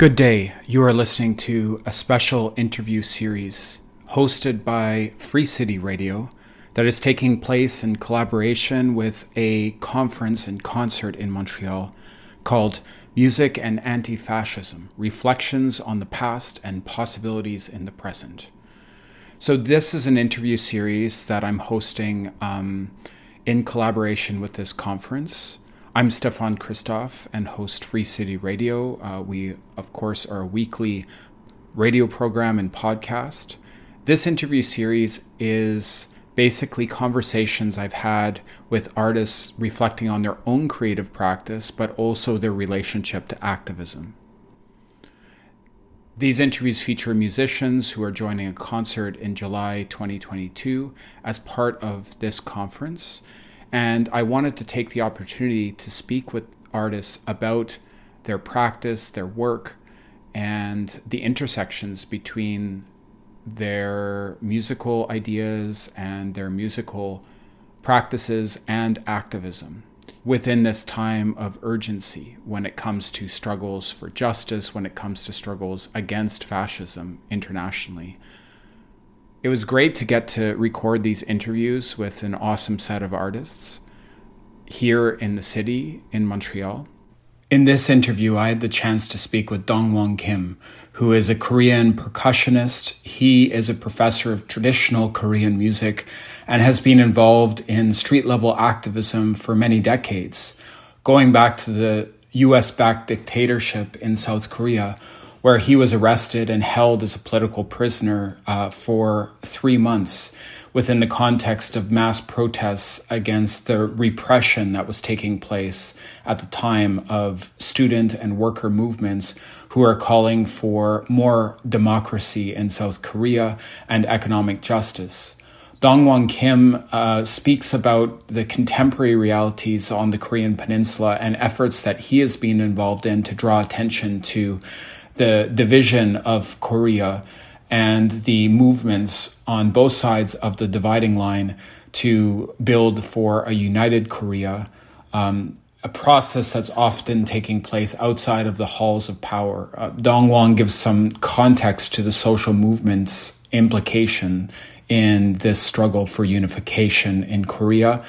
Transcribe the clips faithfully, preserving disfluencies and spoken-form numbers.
Good day. You are listening to a special interview series hosted by Free City Radio that is taking place in collaboration with a conference and concert in Montreal called Music and Anti-Fascism, Reflections on the Past and Possibilities in the Present. So this is an interview series that I'm hosting um, in collaboration with this conference. I'm Stefan Christoph and host Free City Radio. Uh, we, of course, are a weekly radio program and podcast. This interview series is basically conversations I've had with artists reflecting on their own creative practice, but also their relationship to activism. These interviews feature musicians who are joining a concert in July twenty twenty-two as part of this conference. And I wanted to take the opportunity to speak with artists about their practice, their work, and the intersections between their musical ideas and their musical practices and activism within this time of urgency when it comes to struggles for justice, when it comes to struggles against fascism internationally. It was great to get to record these interviews with an awesome set of artists here in the city, in Montreal. In this interview, I had the chance to speak with Dongwon Kim, who is a Korean percussionist. He is a professor of traditional Korean music and has been involved in street-level activism for many decades, going back to the U S-backed dictatorship in South Korea, where he was arrested and held as a political prisoner uh, for three months within the context of mass protests against the repression that was taking place at the time of student and worker movements who are calling for more democracy in South Korea and economic justice. Dongwon Kim uh, speaks about the contemporary realities on the Korean peninsula and efforts that he has been involved in to draw attention to the division of Korea and the movements on both sides of the dividing line to build for a united Korea, um, a process that's often taking place outside of the halls of power. Uh, Dongwon gives some context to the social movement's implication in this struggle for unification in Korea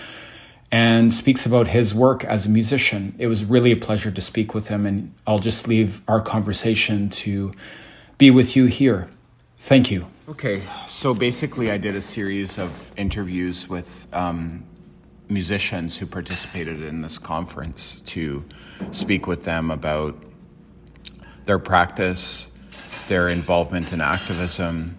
and speaks about his work as a musician. It was really a pleasure to speak with him, and I'll just leave our conversation to be with you here. Thank you. Okay, so basically I did a series of interviews with um, musicians who participated in this conference to speak with them about their practice, their involvement in activism.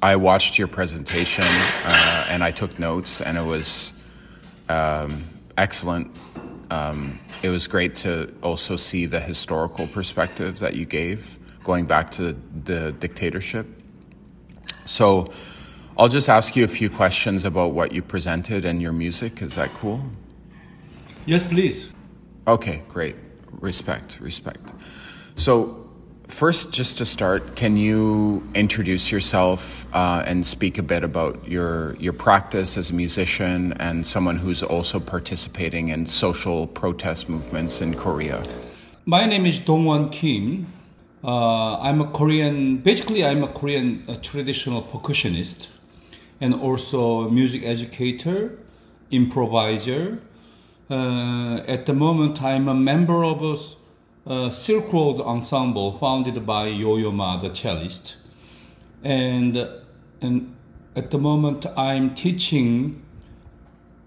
I watched your presentation uh, and I took notes, and it was Um, excellent. Um, it was great to also see the historical perspective that you gave, going back to the, the dictatorship. So I'll just ask you a few questions about what you presented and your music. Is that cool? Yes, please. Okay, great. Respect, respect. So first, just to start, can you introduce yourself uh, and speak a bit about your your practice as a musician and someone who's also participating in social protest movements in Korea? My name is Dongwon Kim. Uh, I'm a Korean, basically I'm a Korean uh, traditional percussionist and also music educator, improviser. Uh, at the moment, I'm a member of a Uh, Silk Road ensemble founded by Yo-Yo Ma, the cellist, and and at the moment I'm teaching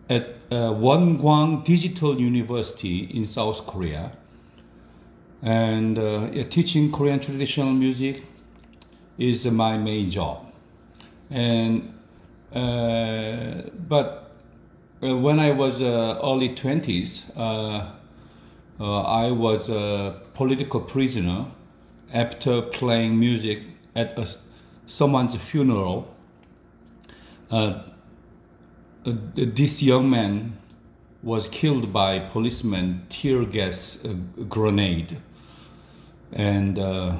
at uh, Wonkwang Digital University in South Korea, and uh, teaching Korean traditional music is my main job. And uh, but uh, when I was uh, early twenties. Uh, Uh, I was a political prisoner after playing music at a, someone's funeral. Uh, this young man was killed by policemen, tear gas uh, grenade. And uh,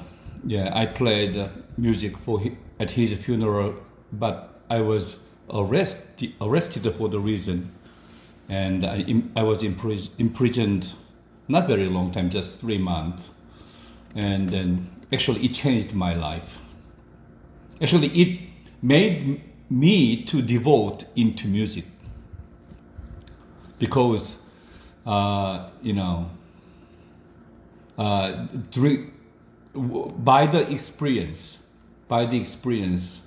yeah, I played music for his, at his funeral, but I was arrest, arrested for the reason. And I, I was impris- imprisoned. Not very long time, just three months. and then actually it changed my life. Actually, it made me to devote into music because, uh, you know, uh, during, by the experience, by the experience,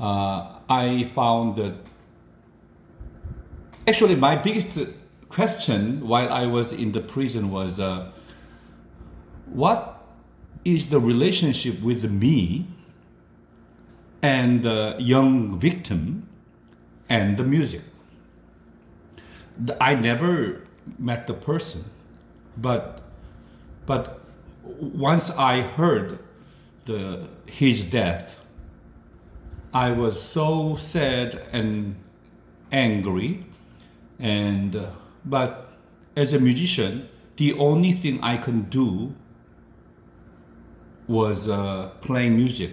uh, I found that actually my biggest question while I was in the prison was, uh, what is the relationship with me and the young victim and the music? I never met the person, but but once I heard the his death, I was so sad and angry, and uh, but as a musician, the only thing I can do was uh, playing music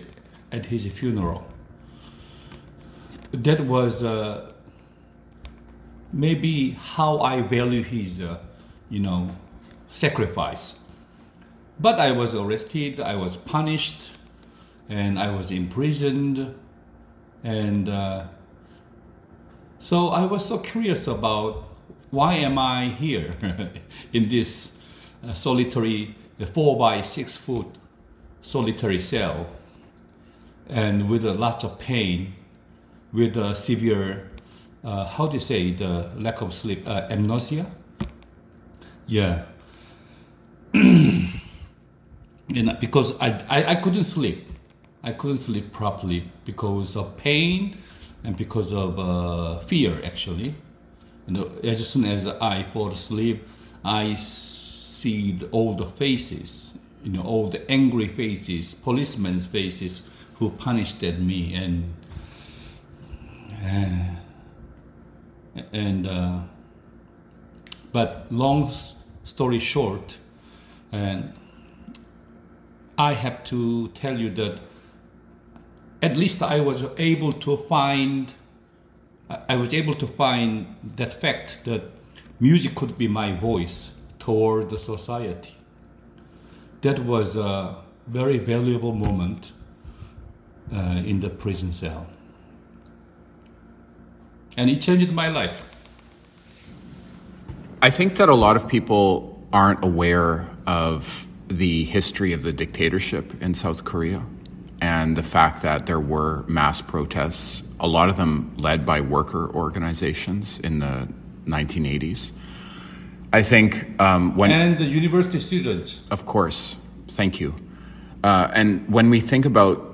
at his funeral. That was uh, maybe how I value his, uh, you know, sacrifice. But I was arrested, I was punished, and I was imprisoned, and uh, so I was so curious about why am I here in this uh, solitary four by six foot solitary cell, and with a lot of pain, with a severe, uh, how do you say, the lack of sleep, uh, amnesia? Yeah. And because I, I, I couldn't sleep. I couldn't sleep properly because of pain and because of uh, fear, actually. And as soon as I fall asleep, I see the old faces, you know, all the angry faces, policemen's faces, who punished at me, and uh, and uh, but long story short, and I have to tell you that at least I was able to find I was able to find that fact that music could be my voice toward the society. That was a very valuable moment Uh, in the prison cell, and it changed my life. I think that a lot of people aren't aware of the history of the dictatorship in South Korea and the fact that there were mass protests, a lot of them led by worker organizations in the nineteen eighties. I think um, when... And the university students. Of course. Thank you. Uh, and when we think about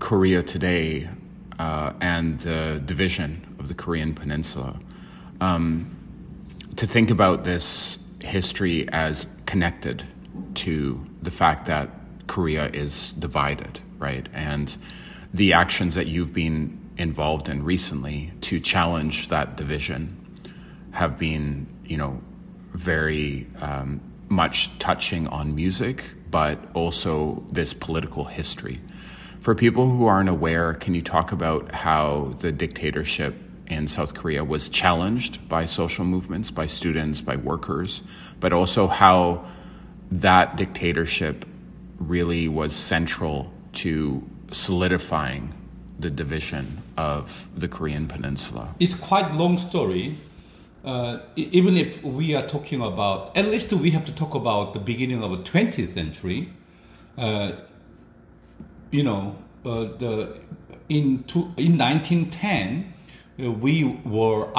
Korea today uh, and the division of the Korean peninsula, um, to think about this history as connected to the fact that Korea is divided, right? And the actions that you've been involved in recently to challenge that division have been, you know, very um, much touching on music, but also this political history. For people who aren't aware, can you talk about how the dictatorship in South Korea was challenged by social movements, by students, by workers, but also how that dictatorship really was central to solidifying the division of the Korean peninsula? It's quite a long story. Uh, even if we are talking about, at least we have to talk about the beginning of the twentieth century, uh, You know, uh, the in two, in nineteen ten, uh, we were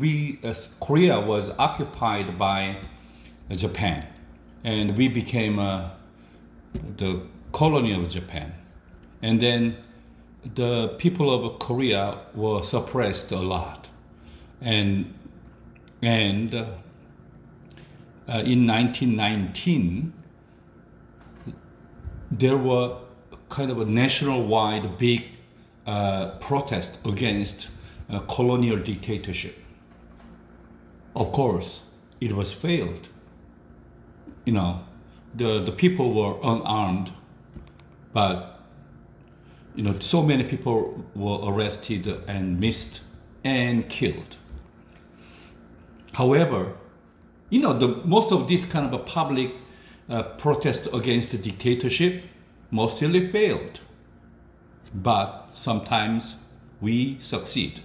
we uh, Korea was occupied by Japan, and we became uh, the colony of Japan, and then the people of Korea were suppressed a lot, and and uh, in nineteen nineteen there were kind of a nationwide big uh, protest against uh, colonial dictatorship. Of course, it was failed. You know, the, the people were unarmed, but, you know, so many people were arrested and missed and killed. However, you know, the most of this kind of a public uh, protest against the dictatorship mostly failed. But sometimes we succeed.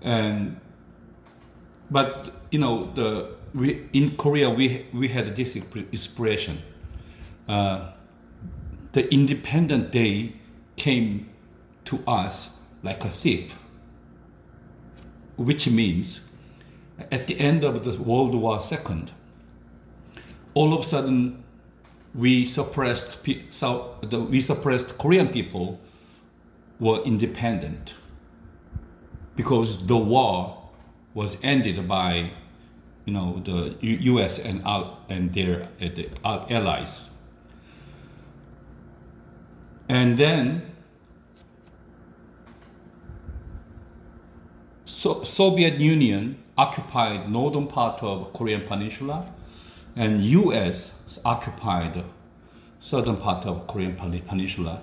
And but you know, the we in Korea we we had this inspiration. Uh, the Independence Day came to us like a thief, which means at the end of the World War Two, all of a sudden we suppressed so the, we suppressed Korean people were independent because the war was ended by, you know, the U S and our, and their our allies. And then So Soviet Union occupied northern part of Korean Peninsula, and U S occupied southern part of Korean Peninsula.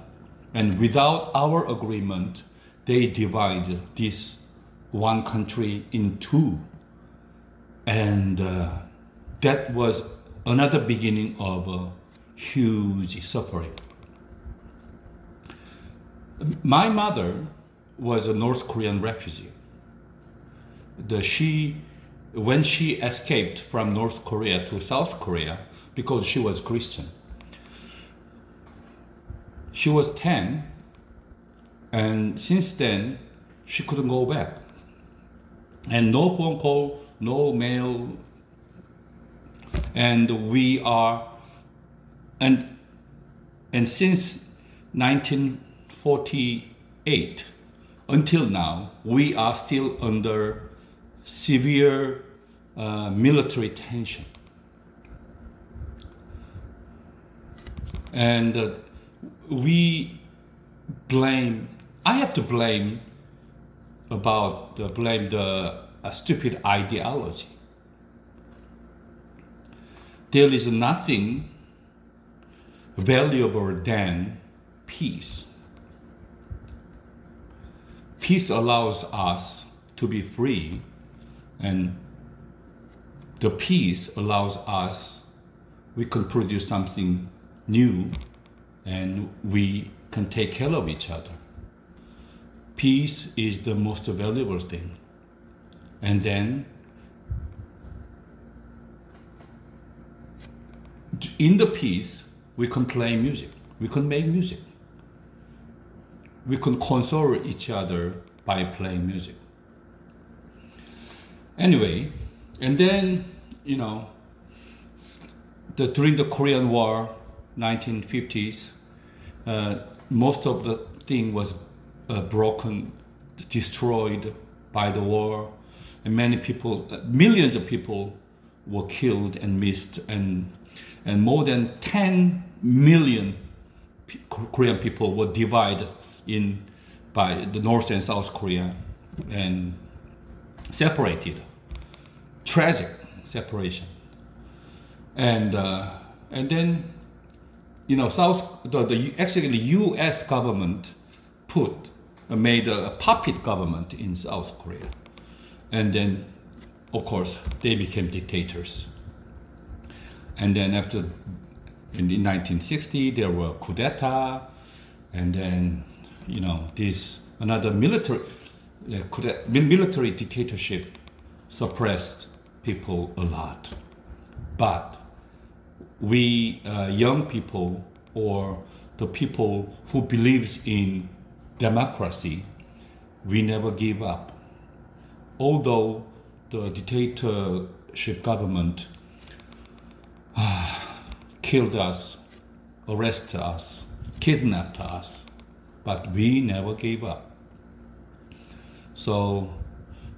And without our agreement, they divided this one country in two. And uh, that was another beginning of a huge suffering. My mother was a North Korean refugee. The, she, when she escaped from North Korea to South Korea, because she was Christian, she was ten, and since then she couldn't go back. And no phone call, no mail, and we are, and and since nineteen forty-eight until now, we are still under severe uh, military tension. And uh, we blame, I have to blame about, uh, blame the uh, stupid ideology. There is nothing valuable than peace. Peace allows us to be free, and the peace allows us, we can produce something new and we can take care of each other. Peace is the most valuable thing. And then in the peace, we can play music, we can make music. We can console each other by playing music. Anyway, and then, you know, the, during the Korean War, nineteen fifties, uh, most of the thing was uh, broken, destroyed by the war. And many people, millions of people were killed and missed. And, and more than ten million p- Korean people were divided in by the North and South Korea and separated. Tragic separation, and uh, and then, you know, South the, the actually the U S government put uh, made a puppet government in South Korea, and then, of course, they became dictators. And then after, in nineteen sixty, there were coup d'état, and then, you know, this another military uh, military dictatorship suppressed people a lot. But we uh, young people, or the people who believes in democracy, we never give up. Although the dictatorship government uh, killed us, arrested us, kidnapped us, but we never gave up. So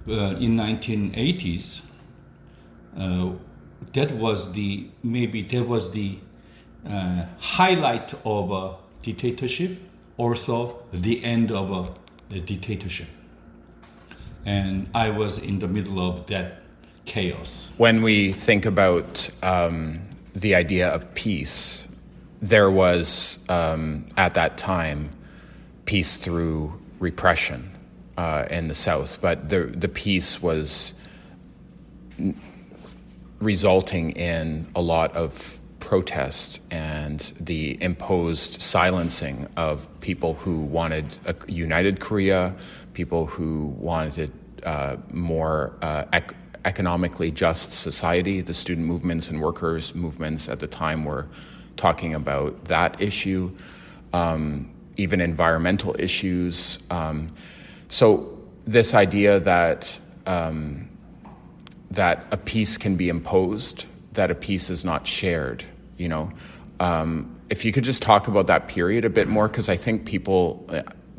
uh, in nineteen eighties, Uh, that was the maybe that was the uh, highlight of a dictatorship, also the end of a, a dictatorship. And I was in the middle of that chaos. When we think about um, the idea of peace, there was um, at that time peace through repression uh, in the South, but the the peace was resulting in a lot of protest and the imposed silencing of people who wanted a united Korea, people who wanted uh, more uh, ec- economically just society. The student movements and workers' movements at the time were talking about that issue, um, even environmental issues. Um, so this idea that um, that a peace can be imposed, that a peace is not shared, you know. Um, if you could just talk about that period a bit more, because I think people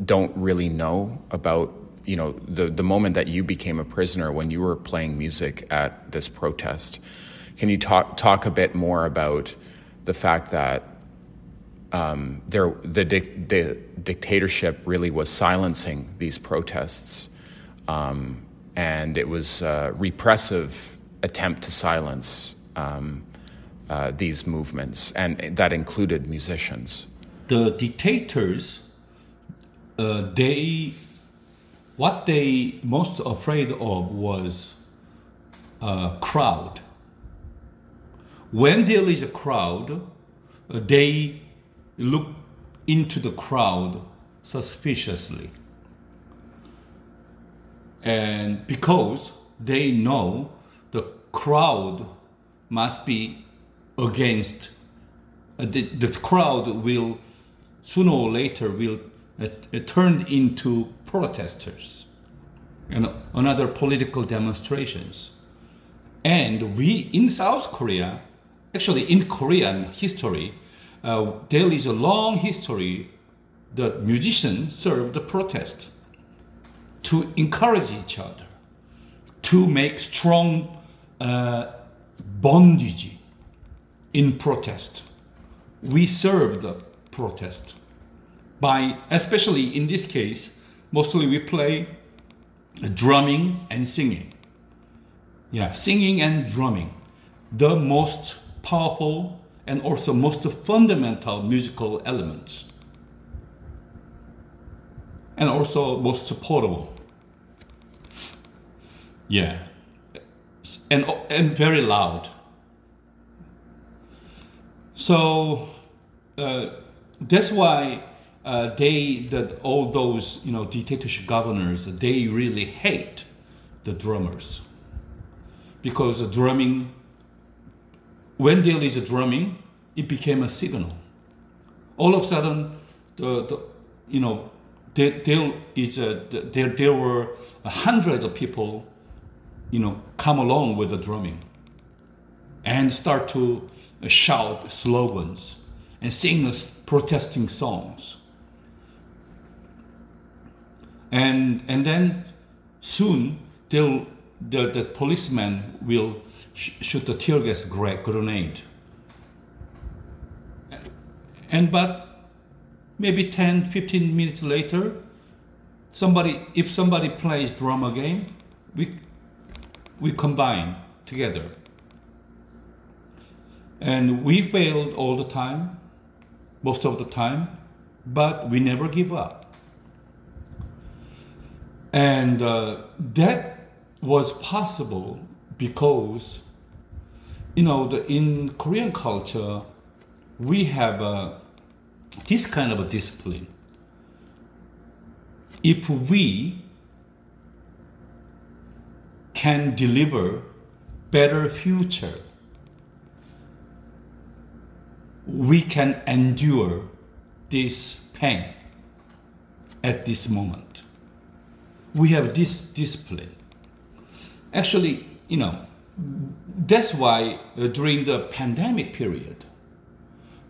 don't really know about, you know, the, the moment that you became a prisoner when you were playing music at this protest. Can you talk talk a bit more about the fact that um, there the, dic- the dictatorship really was silencing these protests, um, and it was a repressive attempt to silence Um, uh, these movements, and that included musicians. The dictators, uh, they, what they most afraid of was a crowd. When there is a crowd, uh, they look into the crowd suspiciously, and because they know the crowd must be against, uh, the, the crowd will, sooner or later, will uh, uh, turn into protesters and another political demonstrations. And we, in South Korea, actually in Korean history, uh, there is a long history that musicians serve the protest to encourage each other, to make strong uh, bondage in protest. We serve the protest by, especially in this case, mostly we play drumming and singing. Yeah, singing and drumming, the most powerful and also most fundamental musical elements, and also most portable. Yeah. And, and very loud. So uh, that's why uh, they, that all those, you know, dictatorship governors, they really hate the drummers, because the drumming, when there is a drumming, it became a signal. All of a sudden, the, the you know, there there is a, there there were a hundred of people, you know, come along with the drumming and start to shout slogans and sing protesting songs. And and then soon the, the policeman will sh- shoot the tear gas grenade. And but maybe ten, fifteen minutes later, somebody, if somebody plays drum again, we we combine together. And we failed all the time, most of the time, but we never give up. And uh, that was possible because, you know, the, in Korean culture, we have uh, this kind of a discipline. If we can deliver better future, we can endure this pain at this moment. We have this discipline. Actually, you know, that's why uh, during the pandemic period,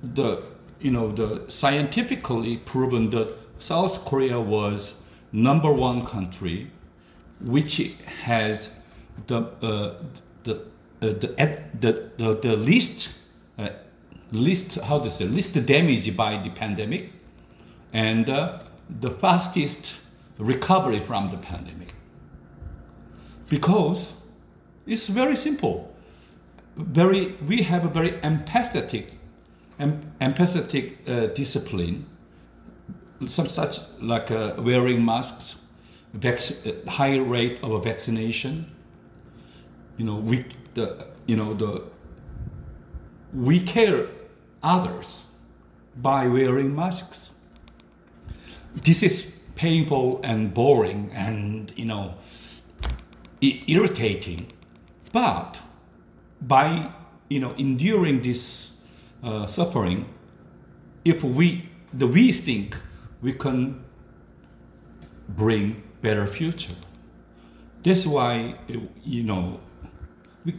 the, you know, the scientifically proven that South Korea was number one country which has the uh, the, uh, the, at the the the least uh, least how to say least damage by the pandemic, and uh, the fastest recovery from the pandemic. Because it's very simple, very we have a very empathetic, em- empathetic uh, discipline, some such like uh, wearing masks, Vac- high rate of vaccination. You know, we the you know, the we care others by wearing masks. This is painful and boring and, you know, irritating. But by, you know, enduring this uh, suffering, if we, the we think we can bring better future. That's why, you know, we,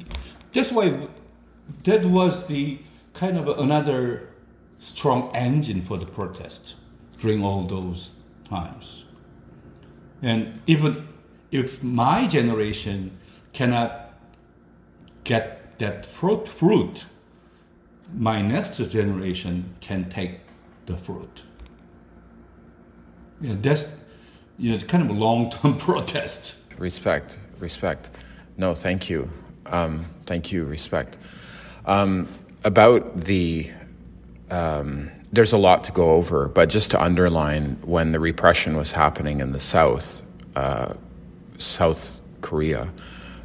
that's why that was the kind of another strong engine for the protest during all those times. And even if my generation cannot get that fruit, fruit, my next generation can take the fruit. Yeah, that's, you know, kind of a long-term protest. Respect, respect. No, thank you. Um, thank you, respect. Um, about the... Um, there's a lot to go over, but just to underline, when the repression was happening in the South, uh, South Korea,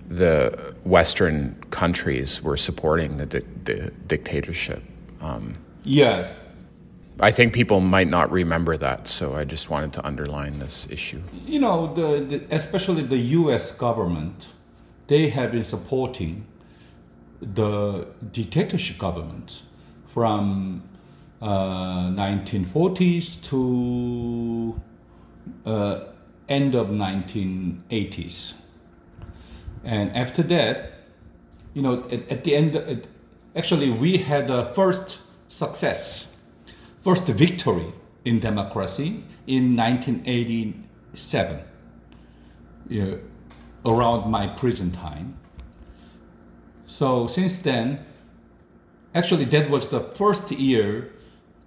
the Western countries were supporting the, di- the dictatorship. Um, yes. I think people might not remember that, so I just wanted to underline this issue. You know, the, the, especially the U S government, they have been supporting the dictatorship government from uh, nineteen forties to uh, end of nineteen eighties. And after that, you know, at, at the end, it, actually we had a first success, first victory in democracy in nineteen eighty-seven, you know, around my prison time. So since then, actually that was the first year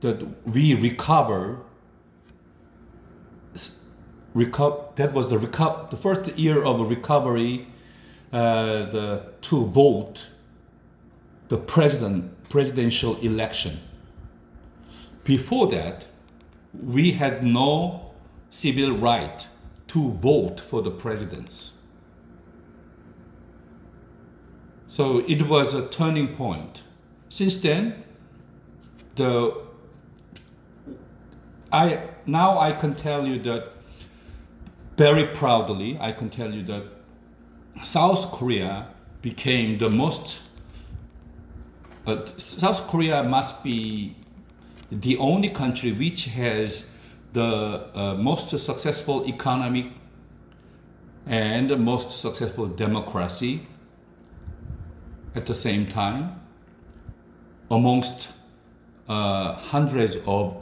that we recover, recover that was the, reco- the first year of recovery Uh, the to vote the president presidential election. Before that, we had no civil right to vote for the presidents. So it was a turning point. Since then, the I now I can tell you that very proudly. I can tell you that South Korea became the most, uh, South Korea must be the only country which has the uh, most successful economy and the most successful democracy at the same time amongst uh, hundreds of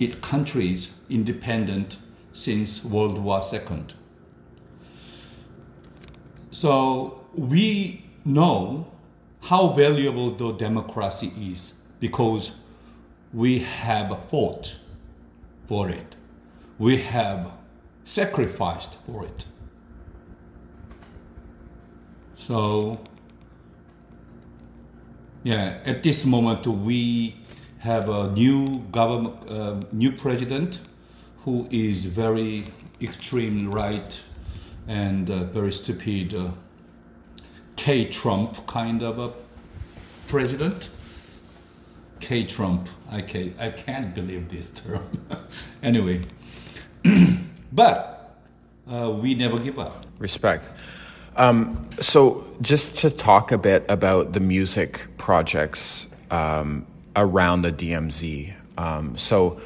it countries independent since World War Two. So we know how valuable the democracy is because we have fought for it. We have sacrificed for it. So, yeah, at this moment we have a new government, uh, new president who is very extreme right and uh, very stupid uh, K-Trump kind of a president. K-Trump, I can't, I can't believe this term. Anyway, but uh, we never give up. Respect. Um, so just to talk a bit about the music projects um, around the D M Z. Um, so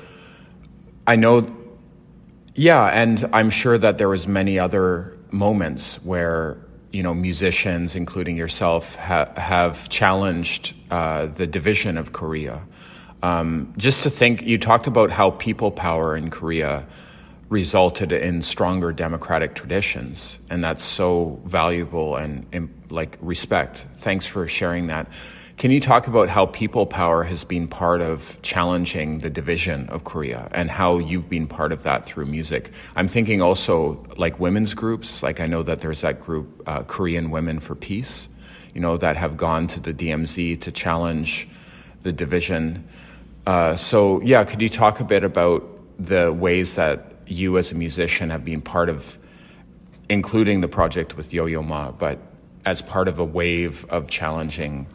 I know... Yeah, and I'm sure that there was many other moments where, you know, musicians, including yourself, ha- have challenged uh, the division of Korea. Um, just to think, you talked about how people power in Korea resulted in stronger democratic traditions, and that's so valuable and, and like, respect. Thanks for sharing that. Can you talk about how people power has been part of challenging the division of Korea and how you've been part of that through music? I'm thinking also like women's groups. Like I know that there's that group, uh, Korean Women for Peace, you know, that have gone to the D M Z to challenge the division. Uh, so yeah, could you talk a bit about the ways that you as a musician have been part of, including the project with Yo-Yo Ma, but as part of a wave of challenging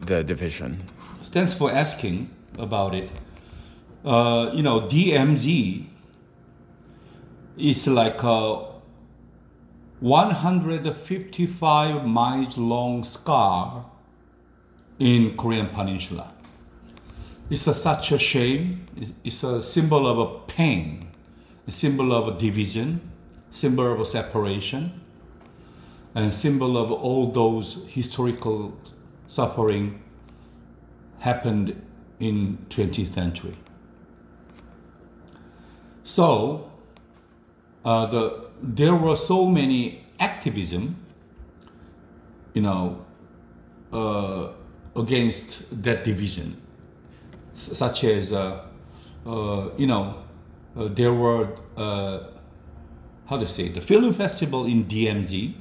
the division. Thanks for asking about it. Uh, you know, D M Z is like a one hundred fifty-five miles long scar in Korean Peninsula. It's a, such a shame. It's a symbol of a pain, a symbol of a division, symbol of a separation, and symbol of all those historical suffering happened in twentieth century. So uh, the there were so many activism, you know, uh, against that division, S- such as uh, uh, you know uh, there were uh, how to say the film festival in D M Z.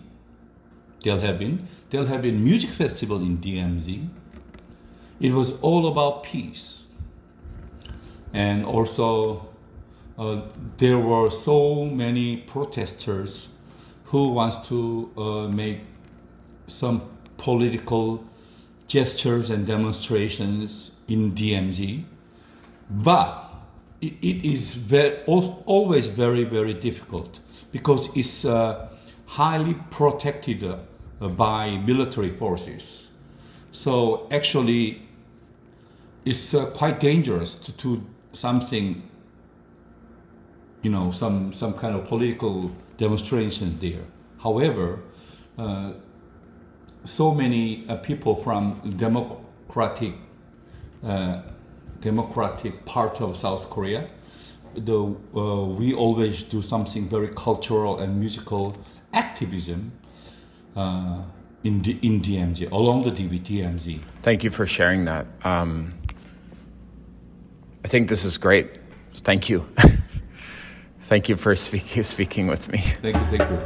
There have been there have been music festival in D M Z. It was all about peace, and also uh, there were so many protesters who wants to uh, make some political gestures and demonstrations in D M Z, but it, it is very, always very very difficult because it's uh, highly protected uh, by military forces. So actually, it's uh, quite dangerous to do something, you know, some some kind of political demonstrations there. However, uh, so many uh, people from democratic uh, democratic part of South Korea, the uh, we always do something very cultural and musical activism. Uh, In, D- in D M Z, along the D M Z. Thank you for sharing that. Um, I think this is great. Thank you. Thank you for speaking speaking with me. Thank you, thank you.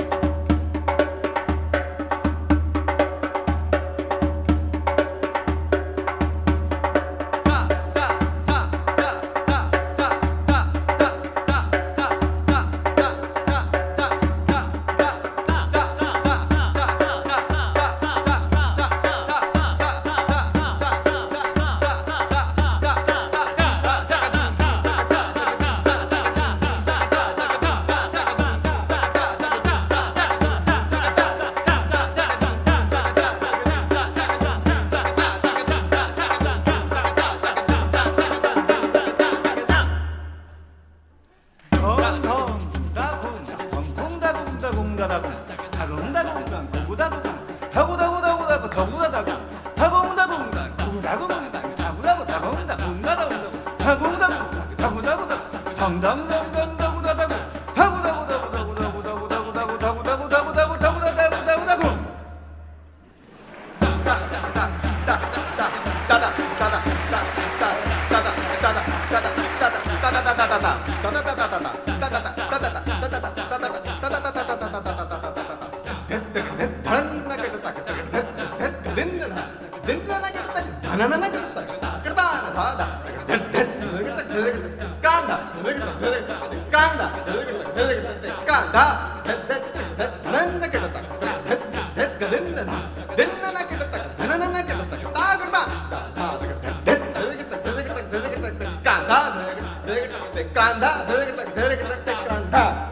Kanda, kanda, kanda, kanda, kanda.